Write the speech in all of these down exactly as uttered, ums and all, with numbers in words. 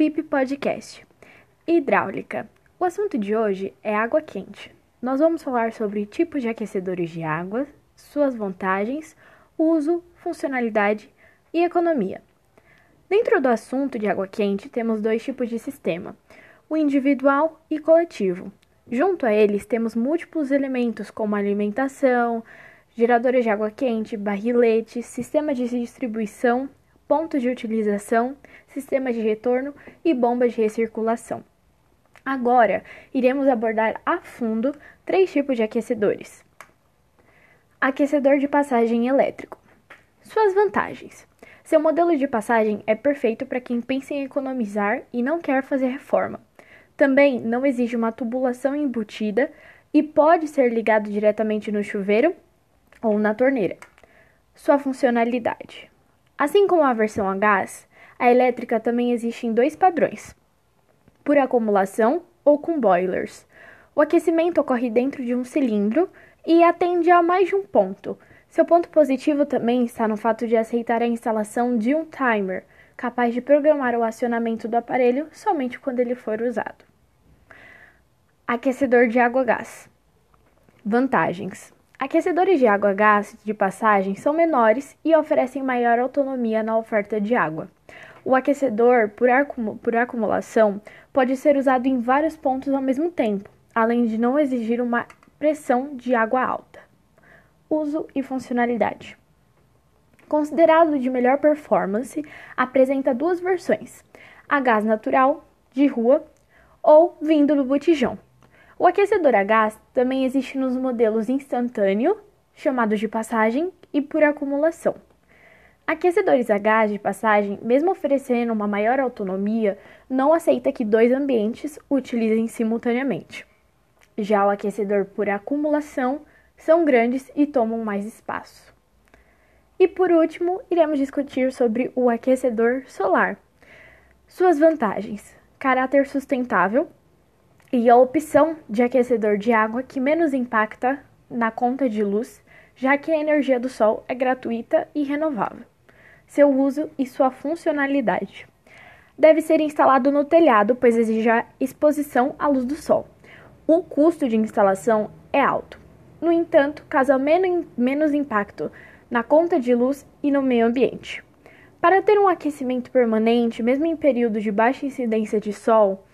P I P Podcast. Hidráulica. O assunto de hoje é água quente. Nós vamos falar sobre tipos de aquecedores de água, suas vantagens, uso, funcionalidade e economia. Dentro do assunto de água quente, temos dois tipos de sistema, o individual e coletivo. Junto a eles, temos múltiplos elementos como alimentação, geradores de água quente, barriletes, sistema de distribuição, pontos de utilização, sistemas de retorno e bombas de recirculação. Agora, iremos abordar a fundo três tipos de aquecedores. Aquecedor de passagem elétrico. Suas vantagens. Seu modelo de passagem é perfeito para quem pensa em economizar e não quer fazer reforma. Também não exige uma tubulação embutida e pode ser ligado diretamente no chuveiro ou na torneira. Sua funcionalidade. Assim como a versão a gás, a elétrica também existe em dois padrões, por acumulação ou com boilers. O aquecimento ocorre dentro de um cilindro e atende a mais de um ponto. Seu ponto positivo também está no fato de aceitar a instalação de um timer, capaz de programar o acionamento do aparelho somente quando ele for usado. Aquecedor de água a gás. Vantagens. Aquecedores de água a gás de passagem são menores e oferecem maior autonomia na oferta de água. O aquecedor por, acum- por acumulação pode ser usado em vários pontos ao mesmo tempo, além de não exigir uma pressão de água alta. Uso e funcionalidade. Considerado de melhor performance, apresenta duas versões: a gás natural, de rua, ou vindo do botijão. O aquecedor a gás também existe nos modelos instantâneo, chamados de passagem, e por acumulação. Aquecedores a gás de passagem, mesmo oferecendo uma maior autonomia, não aceita que dois ambientes utilizem simultaneamente. Já o aquecedor por acumulação são grandes e tomam mais espaço. E por último, iremos discutir sobre o aquecedor solar. Suas vantagens: caráter sustentável e a opção de aquecedor de água que menos impacta na conta de luz, já que a energia do sol é gratuita e renovável. Seu uso e sua funcionalidade. Deve ser instalado no telhado, pois exige a exposição à luz do sol. O custo de instalação é alto. No entanto, causa menos impacto na conta de luz e no meio ambiente. Para ter um aquecimento permanente, mesmo em período de baixa incidência de sol,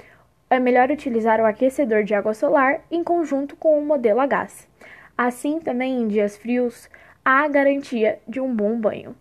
é melhor utilizar o aquecedor de água solar em conjunto com o modelo a gás. Assim, também em dias frios, há a garantia de um bom banho.